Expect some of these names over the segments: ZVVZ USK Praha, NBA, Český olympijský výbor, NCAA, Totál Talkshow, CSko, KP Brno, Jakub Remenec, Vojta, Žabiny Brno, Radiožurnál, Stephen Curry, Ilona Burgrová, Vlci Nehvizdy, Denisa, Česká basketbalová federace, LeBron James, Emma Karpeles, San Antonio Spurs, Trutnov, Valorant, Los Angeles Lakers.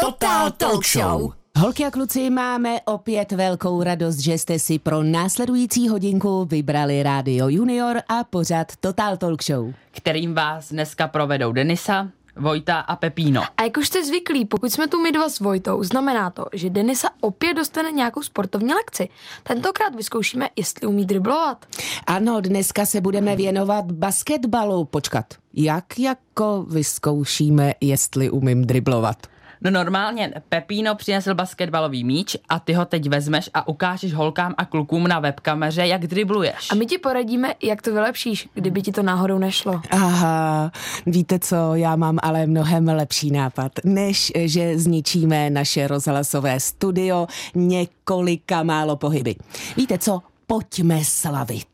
Totál Talkshow. Holky a kluci, máme opět velkou radost, že jste si pro následující hodinku vybrali Rádio Junior a pořad Totál Talkshow, kterým vás dneska provedou Denisa, Vojta a Pepíno. A jak už jste zvyklí, pokud jsme tu my dva s Vojtou, znamená to, že Denisa opět dostane nějakou sportovní lekci. Tentokrát vyzkoušíme, jestli umí driblovat. Ano, dneska se budeme věnovat basketbalu. Počkat, jak jako vyzkoušíme, jestli umím driblovat? No normálně, Pepíno přinesl basketbalový míč a ty ho teď vezmeš a ukážeš holkám a klukům na webkameře, jak dribluješ. A my ti poradíme, jak to vylepšíš, kdyby ti to náhodou nešlo. Aha, víte co, já mám ale mnohem lepší nápad, než že zničíme naše rozhlasové studio několika málo pohyby. Víte co? Pojďme slavit.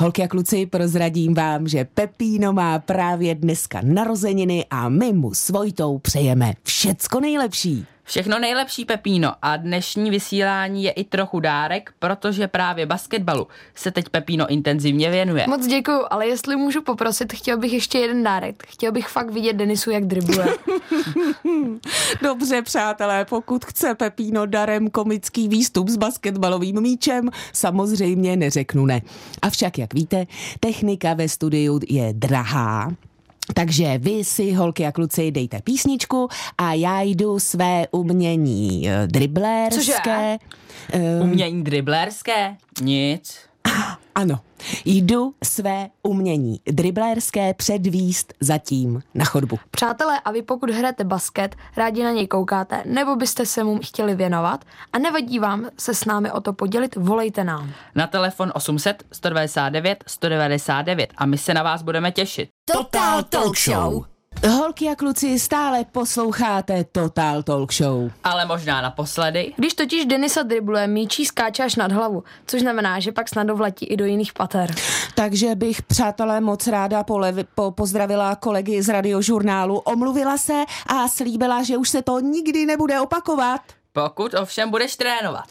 Holky a kluci, prozradím vám, že Pepíno má právě dneska narozeniny a my mu s Vojtou přejeme všecko nejlepší. Všechno nejlepší, Pepíno. A dnešní vysílání je i trochu dárek, protože právě basketbalu se teď Pepíno intenzivně věnuje. Moc děkuju, ale jestli můžu poprosit, chtěl bych ještě jeden dárek. Chtěl bych fakt vidět Denisu, jak dribluje. Dobře, přátelé, pokud chce Pepíno darem komický výstup s basketbalovým míčem, samozřejmě neřeknu ne. Avšak, jak víte, technika ve studiu je drahá. Takže vy si, holky a kluci, dejte písničku a já jdu své umění driblérské. Umění driblérské? Nic. Ano, jdu své umění driblérské předvíst zatím na chodbu. Přátelé, a vy pokud hrajete basket, rádi na něj koukáte, nebo byste se mu chtěli věnovat a nevadí vám se s námi o to podělit, volejte nám. Na telefon 800 199 199 a my se na vás budeme těšit. Totál Talkshow. Holky a kluci, stále posloucháte Totál Talkshow. Ale možná naposledy. Když totiž Denisa dribluje, míčí skáče až nad hlavu, což znamená, že pak snad dovletí i do jiných pater. Takže bych, přátelé, moc ráda pozdravila kolegy z Radiožurnálu, omluvila se a slíbila, že už se to nikdy nebude opakovat. Pokud ovšem budeš trénovat.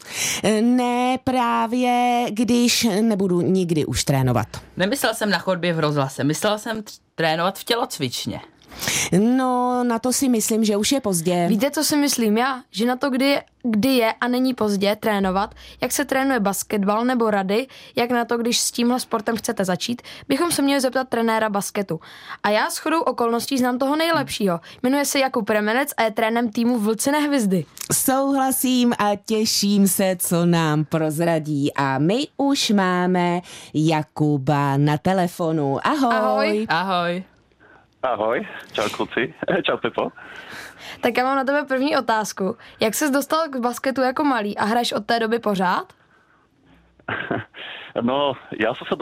Ne, právě když nebudu nikdy už trénovat. Nemyslel jsem na chodbě v rozhlase, myslel jsem trénovat v tělocvičně. No, na to si myslím, že už je pozdě. Víte, co si myslím já? Že na to, kdy je a není pozdě trénovat, jak se trénuje basketbal, nebo rady, jak na to, když s tímhle sportem chcete začít, bychom se měli zeptat trenéra basketu. A já shodou okolností znám toho nejlepšího. Jmenuje se Jakub Remenec a je trénem týmu Vlci Nehvizdy. Souhlasím a těším se, co nám prozradí. A my už máme Jakuba na telefonu. Ahoj. Ahoj. Ahoj. Ahoj, čau kluci, čau Pepo. Tak já mám na tebe první otázku. Jak ses dostal k basketu jako malý a hraješ od té doby pořád? No, ja som sa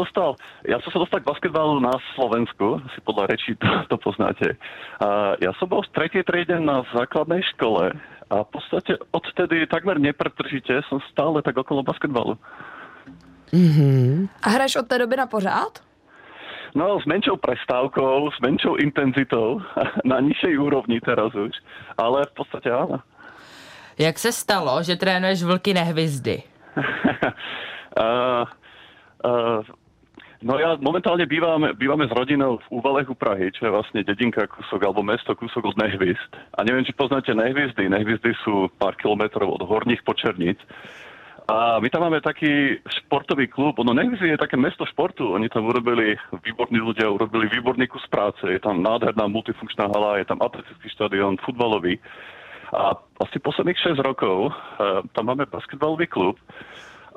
dostal k basketbalu na Slovensku, asi podľa rečí to poznáte. A ja som bol v tretej triede na základnej škole a v podstate odtedy takmer nepretržite som stále tak okolo basketbalu. Mm-hmm. A hraješ od té doby na pořád? No, s menšou prestávkou, s menšou intenzitou, na nižšej úrovni teraz už, ale v podstate áno. Jak se stalo, že trénuješ Vlky Nehvizdy? No ja momentálne bývame s rodinou v Úvalech u Prahy, čo je vlastne dedinka kúsok, alebo mesto kúsok od Nehvizd. A neviem, či poznáte Nehvizdy. Nehvizdy sú pár kilometrov od Horných Počerníc. A my tam máme taký športový klub, ono Nehvizdy je také mesto športu, oni tam urobili výborní ľudia, urobili výborný kus práce, je tam nádherná multifunkčná hala, je tam atletický štadión, futbalový. A asi posledných 6 rokov tam máme basketbalový klub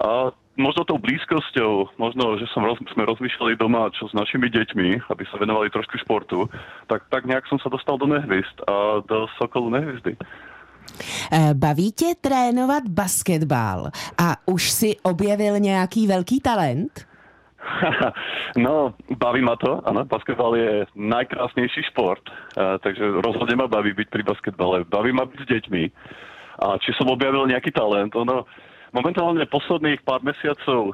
a možno tou blízkosťou, možno, že sme rozmýšľali doma čo s našimi deťmi, aby sa venovali trošku športu, tak nejak som sa dostal do Nehvizd a do Sokolu Nehvizdy. Baví tě trénovat basketbal a už si objevil nějaký velký talent? No, baví ma to, áno, basketbal je najkrásnejší šport, takže rozhodne ma baví byť pri basketbale, baví ma byť s deťmi. A či som objavil nejaký talent, ono momentálne posledných pár mesiacov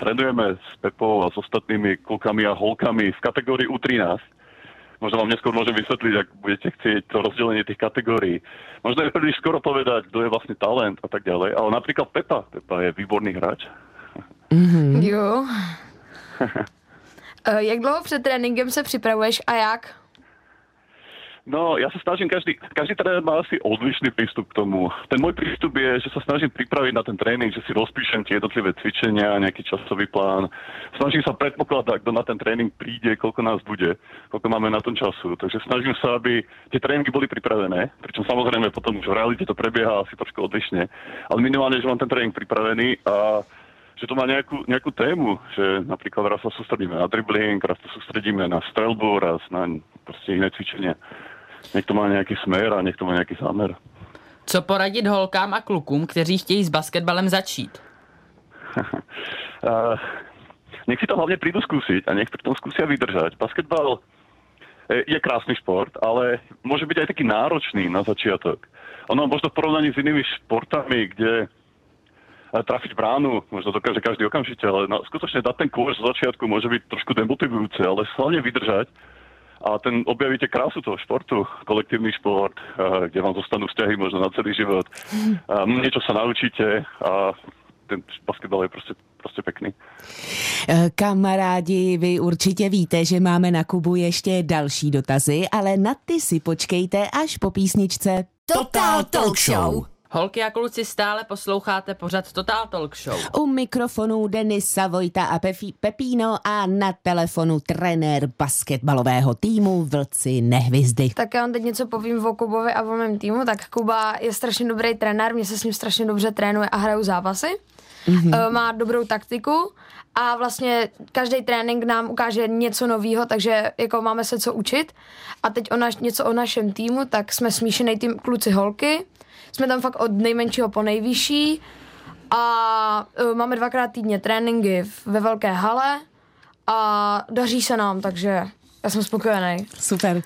trénujeme s Pepou a s ostatnými klukami a holkami v kategórii U13. Možno vám neskôr môžem vysvetliť, ak budete chcieť to rozdelenie tých kategórií. Možno je príliš skoro povedať, kto je vlastne talent a tak ďalej, ale napríklad Pepa je výborný hráč. Mm-hmm. Jo. Jak dlouho před tréninkem se připravuješ a jak? No, ja sa snažím, každý tréner má asi odlišný prístup k tomu. Ten môj prístup je, že sa snažím pripraviť na ten tréning, že si rozpíšem tie jednotlivé cvičenia, nejaký časový plán. Snažím sa predpokladať, kto na ten tréning príde, koľko nás bude, koľko máme na tom času. Takže snažím sa, aby tie tréningy boli pripravené, pričom samozrejme potom už v realite to prebieha asi trošku odlišne, ale minimálne, že mám ten tréning pripravený a že to má nejakú tému, že napríklad raz sa sústredíme na dribbling, raz sa sústredíme na strelbu, raz na prostě iné cvičenie. Někdo má nějaký směr a někdo má nějaký záměr. Co poradit holkám a klukům, kteří chtějí s basketbalem začít? Nech si to hlavně přijdu zkusit a nech při tom zkusí vydržet. Basketbal je krásný sport, ale může být aj taky náročný na začátek. Ono možno v porovnání s jinými sportami, kde trafiť bránu, možno dokáže každý okamžite, ale skutočne dať ten kurz z začiatku môže byť trošku demotivujúce, ale hlavne vydržať a ten objavíte krásu toho športu, kolektívny šport, kde vám zostanú vzťahy možno na celý život. Niečo sa naučíte a ten basketbal je prostě pěkný. Kamarádi, vy určitě víte, že máme na Kubu ještě další dotazy, ale na ty si počkejte až po písničce Totál Talkshow. Holky a kluci, stále posloucháte pořad Totál Talkshow. U mikrofonů Denisa, Vojta a Pepíno a na telefonu trenér basketbalového týmu Vlci Nehvizdy. Tak já vám teď něco povím o Kubovi a o mém týmu. Tak Kuba je strašně dobrý trenér, mě se s ním strašně dobře trénuje a hraju zápasy. Mm-hmm. Má dobrou taktiku a vlastně každý trénink nám ukáže něco nového, takže jako máme se co učit. A teď něco o našem týmu, tak jsme smíšený tým kluci holky. Jsme tam fakt od nejmenšího po nejvyšší a máme 2x týdně tréninky ve velké hale a daří se nám, takže já jsem spokojený. Super.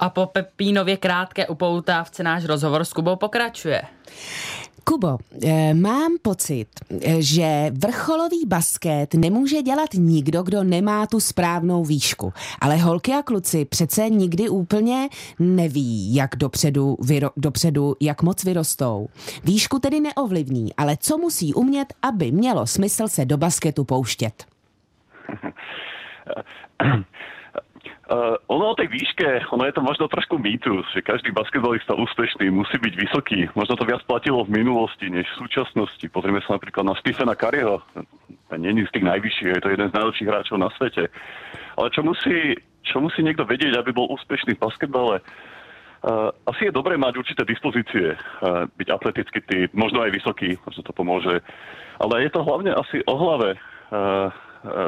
A po Pepínově krátké upoutávce náš rozhovor s Kubou pokračuje. Kubo, mám pocit, že vrcholový basket nemůže dělat nikdo, kdo nemá tu správnou výšku. Ale holky a kluci přece nikdy úplně neví, jak dopředu, jak moc vyrostou. Výšku tedy neovlivní, ale co musí umět, aby mělo smysl se do basketu pouštět? Ono o tej výške, ono je to možno trošku mýtus, že každý basketbalista úspešný musí byť vysoký. Možno to viac platilo v minulosti, než v súčasnosti. Pozrieme sa napríklad na Stephena Curryho. Ten nie je z tých najvyšších, je to jeden z najlepších hráčov na svete. Ale čo musí niekto vedieť, aby bol úspešný v basketbale? Asi je dobré mať určité dispozície, byť atletický typ, možno aj vysoký, možno to pomôže. Ale je to hlavne asi o hlave.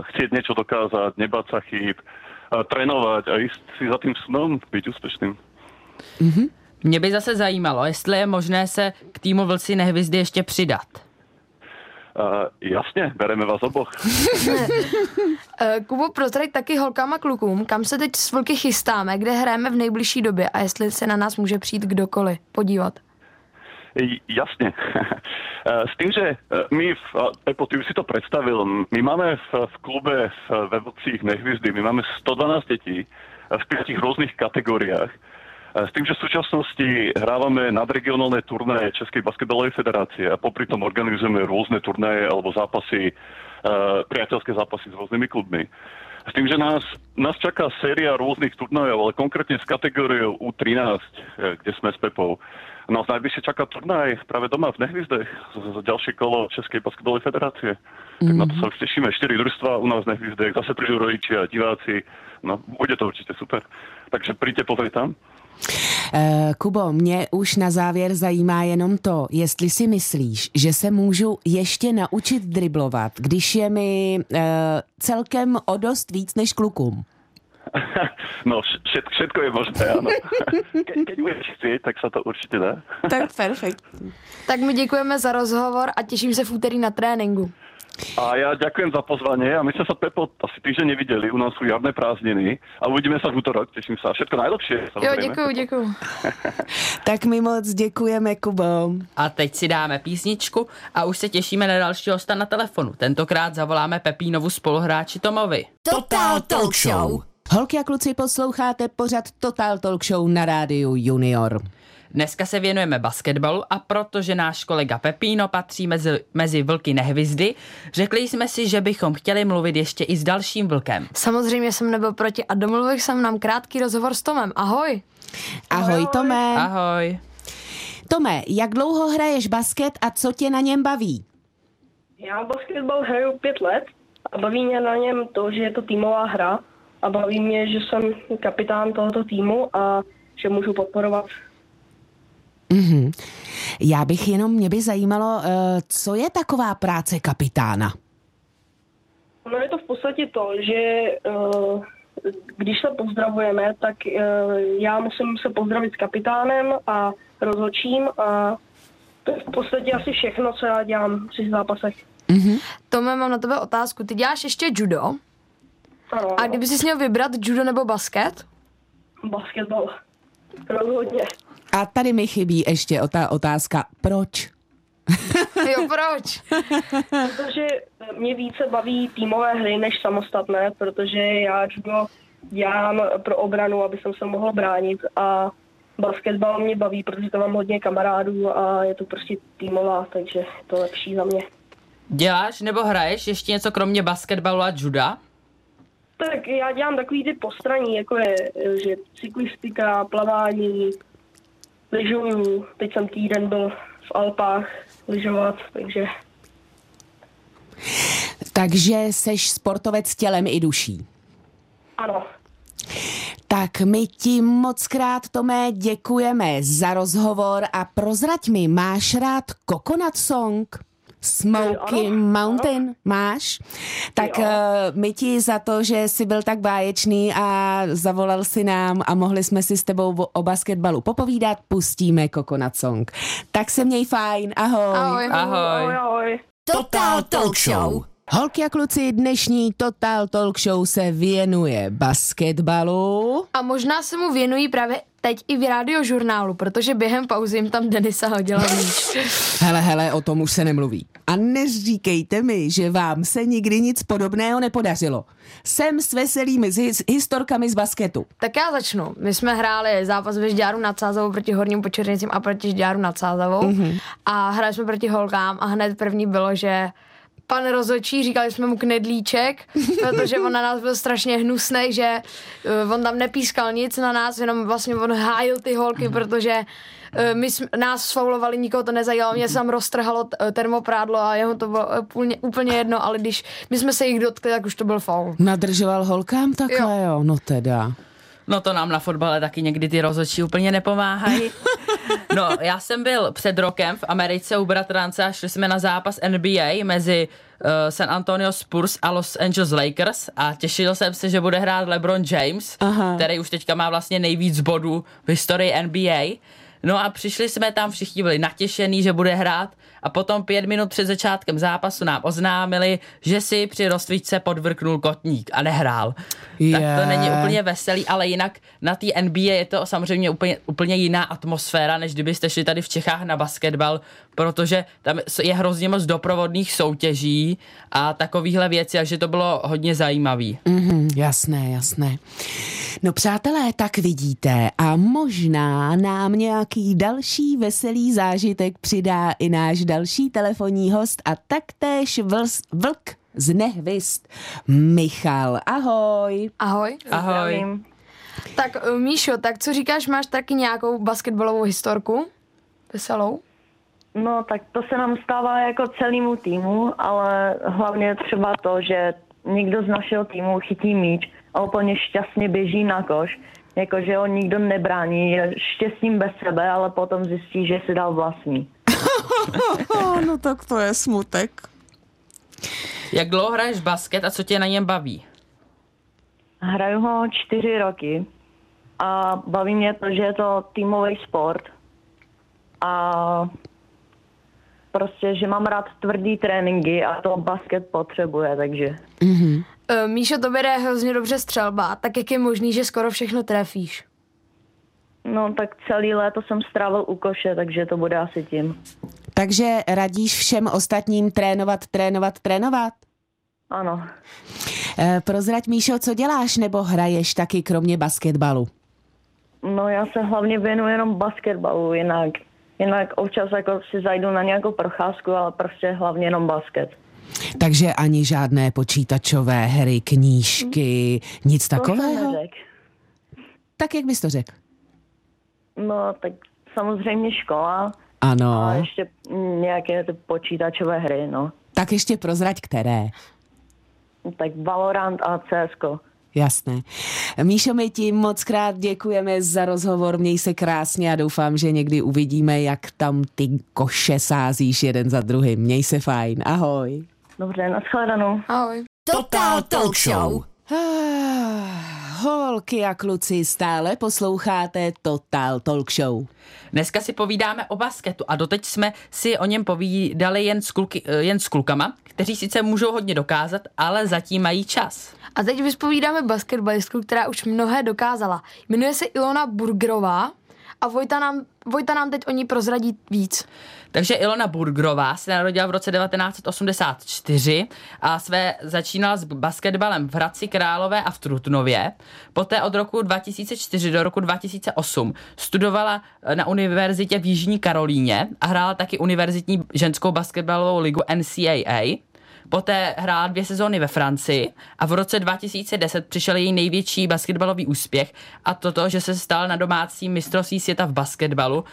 Chcieť niečo dokázať, nebáť sa chýb, a trénovat a jít si za tím snom, být úspěšným. Mm-hmm. Mě by zase zajímalo, jestli je možné se k týmu Vlci Nehvizdy ještě přidat. Jasně, bereme vás oboch. Kubo, prozrať taky holkám a klukům, kam se teď s Vlky chystáme, kde hrajeme v nejbližší době a jestli se na nás může přijít kdokoliv podívat. Jasně. S tím, že my, Pepo, ty už si to představil, my máme v klube ve Vlcích Nehvizdy, my máme 112 dětí v 5 různých kategoriách. S tím, že v současnosti hráváme nadregionálné turnaje České basketbalové federace a popri tom organizujeme různé turnaje alebo zápasy, priateľské zápasy s různými klubmi. S tím, že nás čaká séria různých turnajů, ale konkrétně s kategoriou U13, kde jsme s Pepou. No, najbližšie čaká turnaj práve doma v Nehvizdech za ďalšie kolo Českej basketbalovej federácie. Mm-hmm. Tak na to sa už tešíme. 4 družstva u nás v Nehvizdech, zase prídu rodičia, diváci. No, bude to určite super. Takže príďte pozrieť tam. Kubo, mě už na závěr zajímá jenom to, jestli si myslíš, že se můžu ještě naučit driblovat, když je mi celkem o dost víc než klukům. No, všetko je možné, ano. Keď budeš chcieť, tak sa to určite dá. Tak perfekt. Tak my děkujeme za rozhovor a těším se v úterý na tréninku. A já ďakujem za pozvanie a my sme sa, Pepo, asi týždeň nevideli, u nás sú jarné prázdniny a uvidíme sa v útorok, teším sa. Všetko najlepšie. Jo, děkuju. Tak my moc děkujeme, Kubo. A teď si dáme písničku a už se těšíme na dalšího hosta na telefonu. Tentokrát zavoláme Pepínovu spoluhráči Tomovi. Totál Talkshow. Holky a kluci, posloucháte pořad Totál Talkshow na rádiu Junior. Dneska se věnujeme basketbalu a protože náš kolega Pepino patří mezi vlky Nehvizdy, řekli jsme si, že bychom chtěli mluvit ještě i s dalším vlkem. Samozřejmě jsem nebyl proti a domluvil jsem nám krátký rozhovor s Tomem. Ahoj. Ahoj Tome. Ahoj. Tome, jak dlouho hraješ basket a co tě na něm baví? Já basketbal hraju 5 let a baví mě na něm to, že je to týmová hra a baví mě, že jsem kapitán tohoto týmu a že můžu podporovat. Mm-hmm. Mě by zajímalo, co je taková práce kapitána? No je to v podstatě to, že když se pozdravujeme, tak já musím se pozdravit s kapitánem a rozhodčím a to je v podstatě asi všechno, co já dělám při zápasech. Mm-hmm. Tome, mám na tebe otázku. Ty děláš ještě judo? Ano. A kdyby jsi měl vybrat judo nebo basket? Basketbal. Rozhodně. A tady mi chybí ještě ta otázka, proč? Jo, proč? Protože mě více baví týmové hry než samostatné, protože já judo dělám pro obranu, aby jsem se mohl bránit a basketbal mě baví, protože tam mám hodně kamarádů a je to prostě týmová, takže je to lepší za mě. Děláš nebo hraješ ještě něco kromě basketbalu a juda? Tak já dělám takový ty postraní, jako je že cyklistika, plavání, lyžuju. Teď jsem týden byl v Alpách lyžovat, takže... Takže seš sportovec tělem i duší. Ano. Tak my ti moc krát, Tome, děkujeme za rozhovor a prozrať mi, máš rád Coconut Song? Smoky Mountain, ano. Máš? Tak my ti za to, že jsi byl tak báječný a zavolal si nám a mohli jsme si s tebou o basketbalu popovídat, pustíme Coconut Song. Tak se měj fajn, ahoj. Ahoj. Totál Talkshow. Holky a kluci, dnešní Totál Talkshow se věnuje basketbalu. A možná se mu věnují právě teď i v Radiožurnálu, protože během pauzy jim tam Denisa hodila míč. Hele, o tom už se nemluví. A neříkejte mi, že vám se nikdy nic podobného nepodařilo. Jsem s veselými historkami z basketu. Tak já začnu. My jsme hráli zápas ve Žďáru nad Sázavou proti Horním Počernicím a proti Žďáru nad Sázavou. Mm-hmm. A hráli jsme proti holkám a hned první bylo, že pan rozhodčí, říkali jsme mu Knedlíček, protože on na nás byl strašně hnusnej, že on tam nepískal nic na nás, jenom vlastně on hájil ty holky, protože nás sfaulovali, nikoho to nezajímalo, mě se tam roztrhalo termoprádlo a jeho to bylo úplně jedno, ale když my jsme se jich dotkli, tak už to byl faul. Nadržoval holkám takhle, jo, no teda. No to nám na fotbale taky někdy ty rozhodčí úplně nepomáhají. No, já jsem byl před rokem v Americe u bratrance a šli jsme na zápas NBA mezi San Antonio Spurs a Los Angeles Lakers a těšil jsem se, že bude hrát LeBron James, který už teďka má vlastně nejvíc bodů v historii NBA. No a přišli jsme tam, všichni byli natěšený, že bude hrát a potom 5 minut před začátkem zápasu nám oznámili, že si při rozcvičce podvrknul kotník a nehrál. Tak to není úplně veselý, ale jinak na té NBA je to samozřejmě úplně jiná atmosféra, než kdybyste šli tady v Čechách na basketbal, protože tam je hrozně moc doprovodných soutěží a takovýchhle věcí, takže to bylo hodně zajímavý. Jasné. No přátelé, tak vidíte a možná nám nějaký další veselý zážitek přidá i náš další telefonní host a taktéž vlk z Nehvizd, Michal. Ahoj. Ahoj. Zdravím. Tak Míšo, tak co říkáš, máš taky nějakou basketbalovou historku? Veselou? No tak to se nám stává jako celému týmu, ale hlavně třeba to, že někdo z našeho týmu chytí míč a úplně šťastně běží na koš, jakože ho nikdo nebrání, je štěstím bez sebe, ale potom zjistí, že si dal vlastní. No tak to je smutek. Jak dlouho hraješ basket a co tě na něm baví? Hraju ho 4 roky a baví mě to, že je to týmový sport a prostě, že mám rád tvrdý tréninky a to basket potřebuje, takže... Mm-hmm. Míšo, to bude hrozně dobře střelba, tak jak je možný, že skoro všechno trefíš? No tak celý léto jsem strávil u koše, takže to bude asi tím. Takže radíš všem ostatním trénovat? Ano. Prozrať, Míšo, co děláš nebo hraješ taky kromě basketbalu? No já se hlavně věnuji jenom basketbalu, jinak občas jako si zajdu na nějakou procházku, ale prostě hlavně jenom basket. Takže ani žádné počítačové hry, knížky, nic takového? Tak jak bys to řekl? No tak samozřejmě škola. Ano. A ještě nějaké ty počítačové hry, no. Tak ještě prozrať, které? Tak Valorant a CSko. Jasné. Míšo, my ti moc krát děkujeme za rozhovor, měj se krásně a doufám, že někdy uvidíme, jak tam ty koše sázíš jeden za druhým. Měj se fajn, ahoj. Dobře, nashledanou. Ahoj. Totál Talkshow. Holky a kluci, stále posloucháte Totál Talkshow. Dneska si povídáme o basketu a doteď jsme si o něm povídali jen s klukama, kteří sice můžou hodně dokázat, ale zatím mají čas. A teď vyspovídáme basketbalistku, která už mnohé dokázala. Jmenuje se Ilona Burgrová a Vojta nám teď o ní prozradí víc. Takže Ilona Burgrová se narodila v roce 1984 a začínala s basketbalem v Hradci Králové a v Trutnově. Poté od roku 2004 do roku 2008 studovala na univerzitě v Jižní Karolíně a hrála taky univerzitní ženskou basketbalovou ligu NCAA. Poté hrála 2 sezóny ve Francii a v roce 2010 přišel její největší basketbalový úspěch a to, že se stala na domácím mistrovství světa v basketbalu,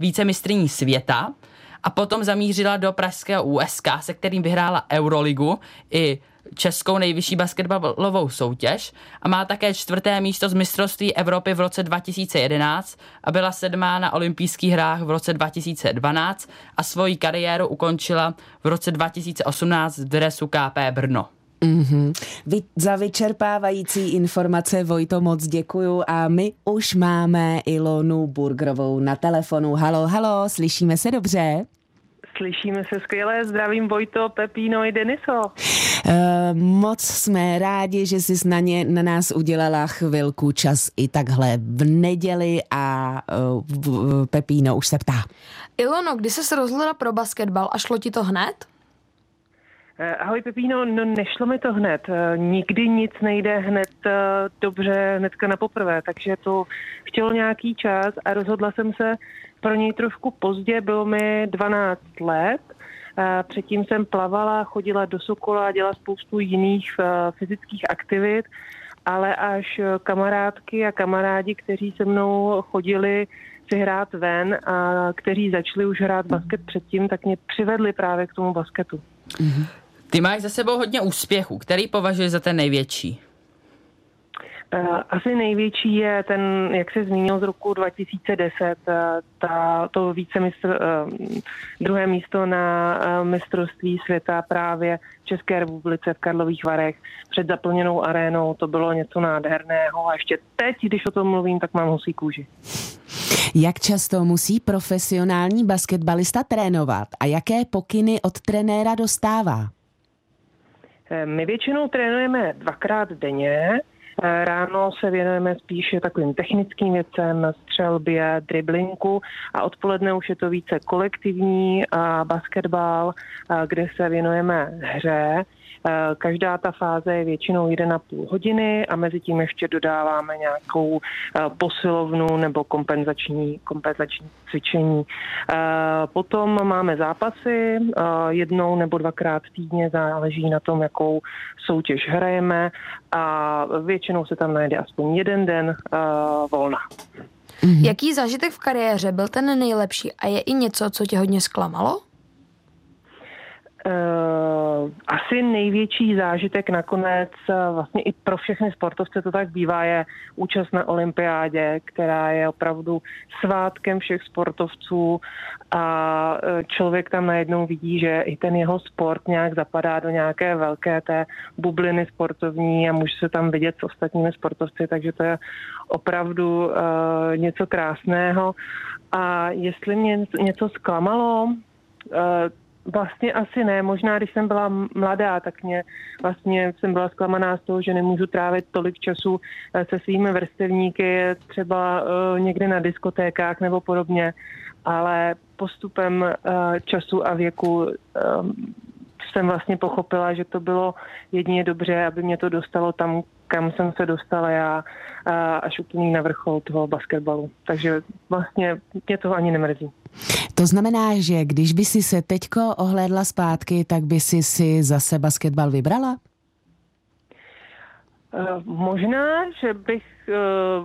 vicemistryní světa a potom zamířila do pražského USK, se kterým vyhrála Euroligu i českou nejvyšší basketbalovou soutěž a má také 4. místo z mistrovství Evropy v roce 2011 a byla 7. na olympijských hrách v roce 2012 a svoji kariéru ukončila v roce 2018 v dresu KP Brno. Mm-hmm. Za vyčerpávající informace, Vojto, moc děkuju a my už máme Ilonu Burgrovou na telefonu. Halo, halo, slyšíme se dobře? Slyšíme se skvěle, zdravím Vojto, Pepíno i Deniso. Moc jsme rádi, že jsi na nás udělala chvilku čas i takhle v neděli a Pepíno už se ptá. Ilono, kdy jsi se rozhodla pro basketbal a šlo ti to hned? Ahoj Pepíno, no nešlo mi to hned. Nikdy nic nejde hned dobře, hnedka na poprvé, takže to chtělo nějaký čas a rozhodla jsem se pro něj trošku pozdě, bylo mi 12 let. Předtím jsem plavala, chodila do Sokola, dělala spoustu jiných fyzických aktivit, ale až kamarádky a kamarádi, kteří se mnou chodili si hrát ven a kteří začali už hrát basket předtím, tak mě přivedli právě k tomu basketu. Ty máš za sebou hodně úspěchů, který považuješ za ten největší? Asi největší je ten, jak se zmínil, z roku 2010, druhé místo na mistrovství světa právě v České republice v Karlových Varech před zaplněnou arénou. To bylo něco nádherného a ještě teď, když o tom mluvím, tak mám husí kůži. Jak často musí profesionální basketbalista trénovat a jaké pokyny od trenéra dostává? My většinou trénujeme 2krát denně. Ráno se věnujeme spíše takovým technickým věcem, střelbě, driblinku a odpoledne už je to více kolektivní basketbal, kde se věnujeme hře. Každá ta fáze je většinou 1,5 hodiny a mezi tím ještě dodáváme nějakou posilovnu nebo kompenzační cvičení. Potom máme zápasy, 1 nebo 2krát týdně, záleží na tom, jakou soutěž hrajeme a většinou se tam najde aspoň 1 den volna. Mhm. Jaký zážitek v kariéře byl ten nejlepší a je i něco, co tě hodně zklamalo? Asi největší zážitek nakonec, vlastně i pro všechny sportovce to tak bývá, je účast na olympiádě, která je opravdu svátkem všech sportovců a člověk tam najednou vidí, že i ten jeho sport nějak zapadá do nějaké velké té bubliny sportovní a může se tam vidět s ostatními sportovci, takže to je opravdu něco krásného. A jestli mě něco zklamalo, vlastně asi ne, možná když jsem byla mladá, tak mě vlastně jsem byla zklamaná z toho, že nemůžu trávit tolik času se svými vrstevníky, třeba někde na diskotékách nebo podobně, ale postupem času a věku jsem vlastně pochopila, že to bylo jedině dobře, aby mě to dostalo tam, kam jsem se dostala já až úplně na vrchol toho basketbalu. Takže vlastně mě toho ani nemrzí. To znamená, že když by si se teďko ohlédla zpátky, tak by si zase basketbal vybrala? Možná, že bych,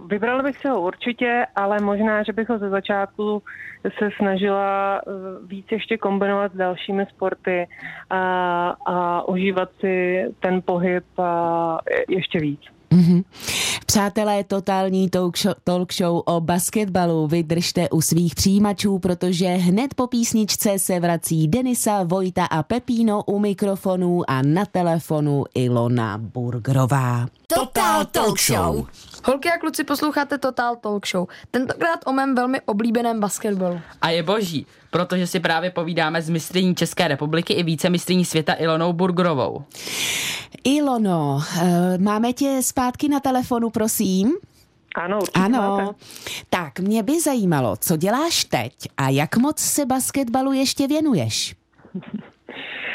vybrala bych se ho určitě, ale možná, že bych ho ze začátku se snažila víc ještě kombinovat s dalšími sporty a užívat si ten pohyb ještě víc. Mm-hmm. Přátelé, totální talk show o basketbalu. Vydržte u svých přijímačů, protože hned po písničce se vrací Denisa, Vojta a Pepíno u mikrofonů a na telefonu Ilona Burgrová. Totál Talk Show. Holky a kluci, posloucháte Totál Talk Show. Tentokrát o mém velmi oblíbeném basketbalu. A je boží, protože si právě povídáme s mistryní České republiky i vícemistryní světa Ilonou Burgrovou. Ilono, máme tě zpátky na telefonu, prosím? Ano, určitě. Ano. Máte. Tak, mě by zajímalo, co děláš teď a jak moc se basketbalu ještě věnuješ?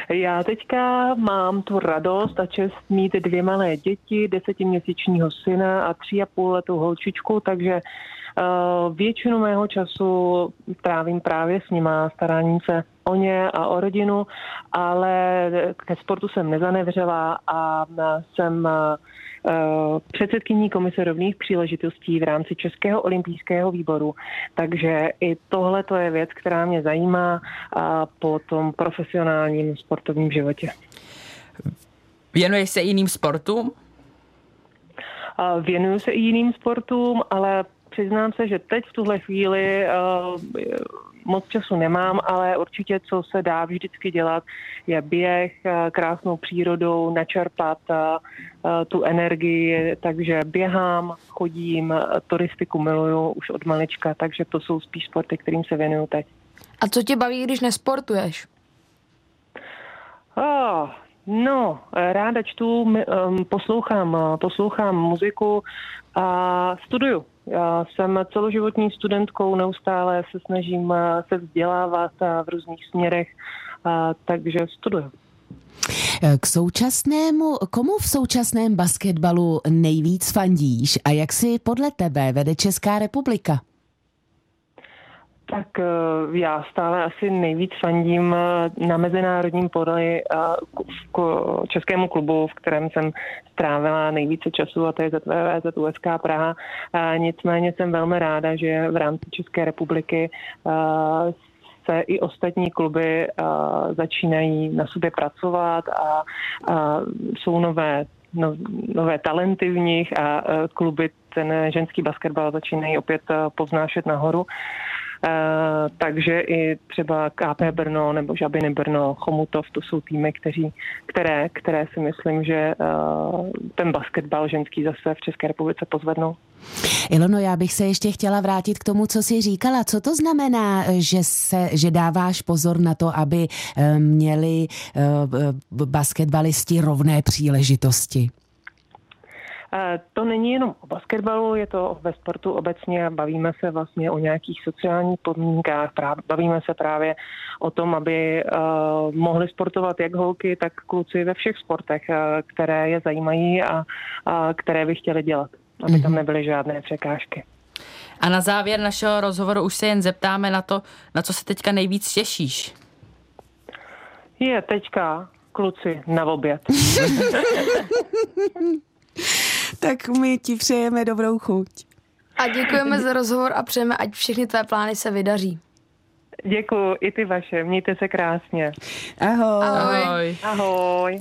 Já teďka mám tu radost a čest mít dvě malé děti, 10měsíčního syna a 3,5letou holčičku, takže většinu mého času trávím právě s nima, staráním se o ně a o rodinu, ale ke sportu jsem nezanevřela a jsem předsedkyní Komise rovných příležitostí v rámci Českého olympijského výboru. Takže i tohle to je věc, která mě zajímá po tom profesionálním sportovním životě. Věnuješ se jiným sportům? Věnuju se i jiným sportům, ale přiznám se, že teď v tuhle chvíli moc času nemám, ale určitě, co se dá vždycky dělat, je běh, krásnou přírodou, načerpat tu energii, takže běhám, chodím, turistiku miluju už od malička, takže to jsou spíš sporty, kterým se věnuju teď. A co tě baví, když nesportuješ? No, ráda čtu, poslouchám muziku a studuju. Já jsem celoživotní studentkou, neustále se snažím se vzdělávat v různých směrech, takže studuju. Komu v současném basketbalu nejvíc fandíš a jak si podle tebe vede Česká republika? Tak já stále asi nejvíc fandím na mezinárodním poli českému klubu, v kterém jsem strávila nejvíce času, a to je ZVVZ USK Praha. Nicméně jsem velmi ráda, že v rámci České republiky se i ostatní kluby začínají na sobě pracovat a jsou nové talenty v nich a kluby ten ženský basketbal začínají opět povznášet nahoru. Takže i třeba KP Brno nebo Žabiny Brno, Chomutov, to jsou týmy, které si myslím, že ten basketbal ženský zase v České republice pozvednou. Ilono, já bych se ještě chtěla vrátit k tomu, co jsi říkala. Co to znamená, že dáváš pozor na to, aby měli basketbalisti rovné příležitosti? To není jenom o basketbalu, je to ve sportu obecně, bavíme se vlastně o nějakých sociálních podmínkách, bavíme se právě o tom, aby mohli sportovat jak holky, tak kluci ve všech sportech, které je zajímají a které by chtěli dělat, aby tam nebyly žádné překážky. A na závěr našeho rozhovoru už se jen zeptáme na to, na co se teďka nejvíc těšíš. Je teďka kluci na oběd. Tak my ti přejeme dobrou chuť. A děkujeme za rozhovor a přejeme, ať všechny tvé plány se vydaří. Děkuju, i ty vaše. Mějte se krásně. Ahoj. Ahoj. Ahoj.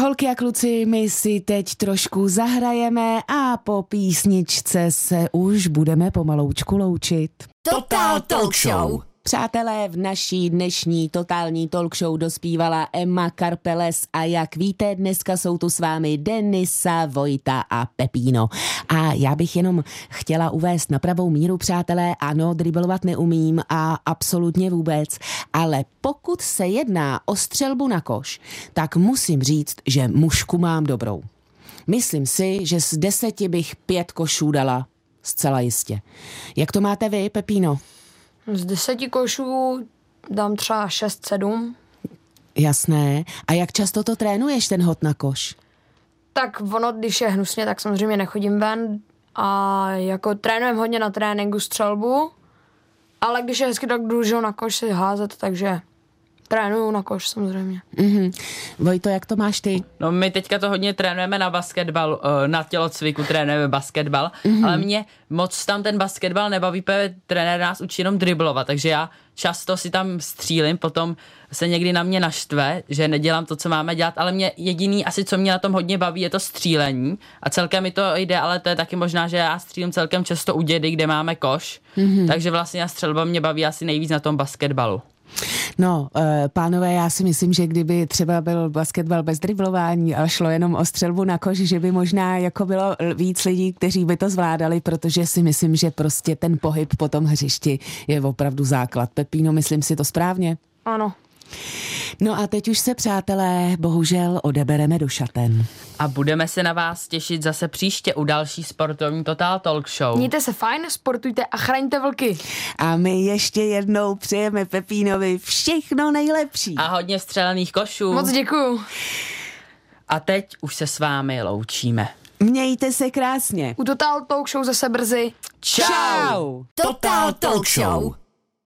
Holky a kluci, my si teď trošku zahrajeme a po písničce se už budeme pomaloučku loučit. Totál Talk Show. Přátelé, v naší dnešní totální talkshow dospívala Emma Karpeles a jak víte, dneska jsou tu s vámi Denisa, Vojta a Pepíno. A já bych jenom chtěla uvést na pravou míru, přátelé, ano, driblovat neumím a absolutně vůbec, ale pokud se jedná o střelbu na koš, tak musím říct, že mušku mám dobrou. Myslím si, že z 10 bych 5 košů dala, zcela jistě. Jak to máte vy, Pepíno? Z 10 košů dám třeba 6-7. Jasné. A jak často to trénuješ, ten hod na koš? Tak ono, když je hnusně, tak samozřejmě nechodím ven a jako trénujem hodně na tréninku střelbu, ale když je hezky, tak jdu na koš si házet, takže trénuju na koš samozřejmě. Mm-hmm. Vojto, jak to máš ty? No my teďka to hodně trénujeme na basketbal, na tělocviku trénujeme basketbal, mm-hmm. ale mě moc tam ten basketbal nebaví, protože trenér nás učí jenom driblovat, takže já často si tam střílim, potom se někdy na mě naštve, že nedělám to, co máme dělat, ale mě jediný asi, co mě na tom hodně baví, je to střílení a celkem mi to jde, ale to je taky možná, že já střílím celkem často u dědy, kde máme koš, mm-hmm. takže vlastně střelba mě baví asi nejvíc na tom basketbalu. No, pánové, já si myslím, že kdyby třeba byl basketbal bez driblování a šlo jenom o střelbu na koš, že by možná jako bylo víc lidí, kteří by to zvládali, protože si myslím, že prostě ten pohyb po tom hřišti je opravdu základ. Pepíno, myslím si to správně? Ano. No a teď už se, přátelé, bohužel odebereme do šaten. A budeme se na vás těšit zase příště u další sportovní Total Talk Show. Mějte se fajn, sportujte a chraňte vlky. A my ještě jednou přejeme Pepínovi všechno nejlepší. A hodně střelených košů. Moc děkuju. A teď už se s vámi loučíme. Mějte se krásně. U Total Talk Show zase brzy. Čau. Total Talk Show.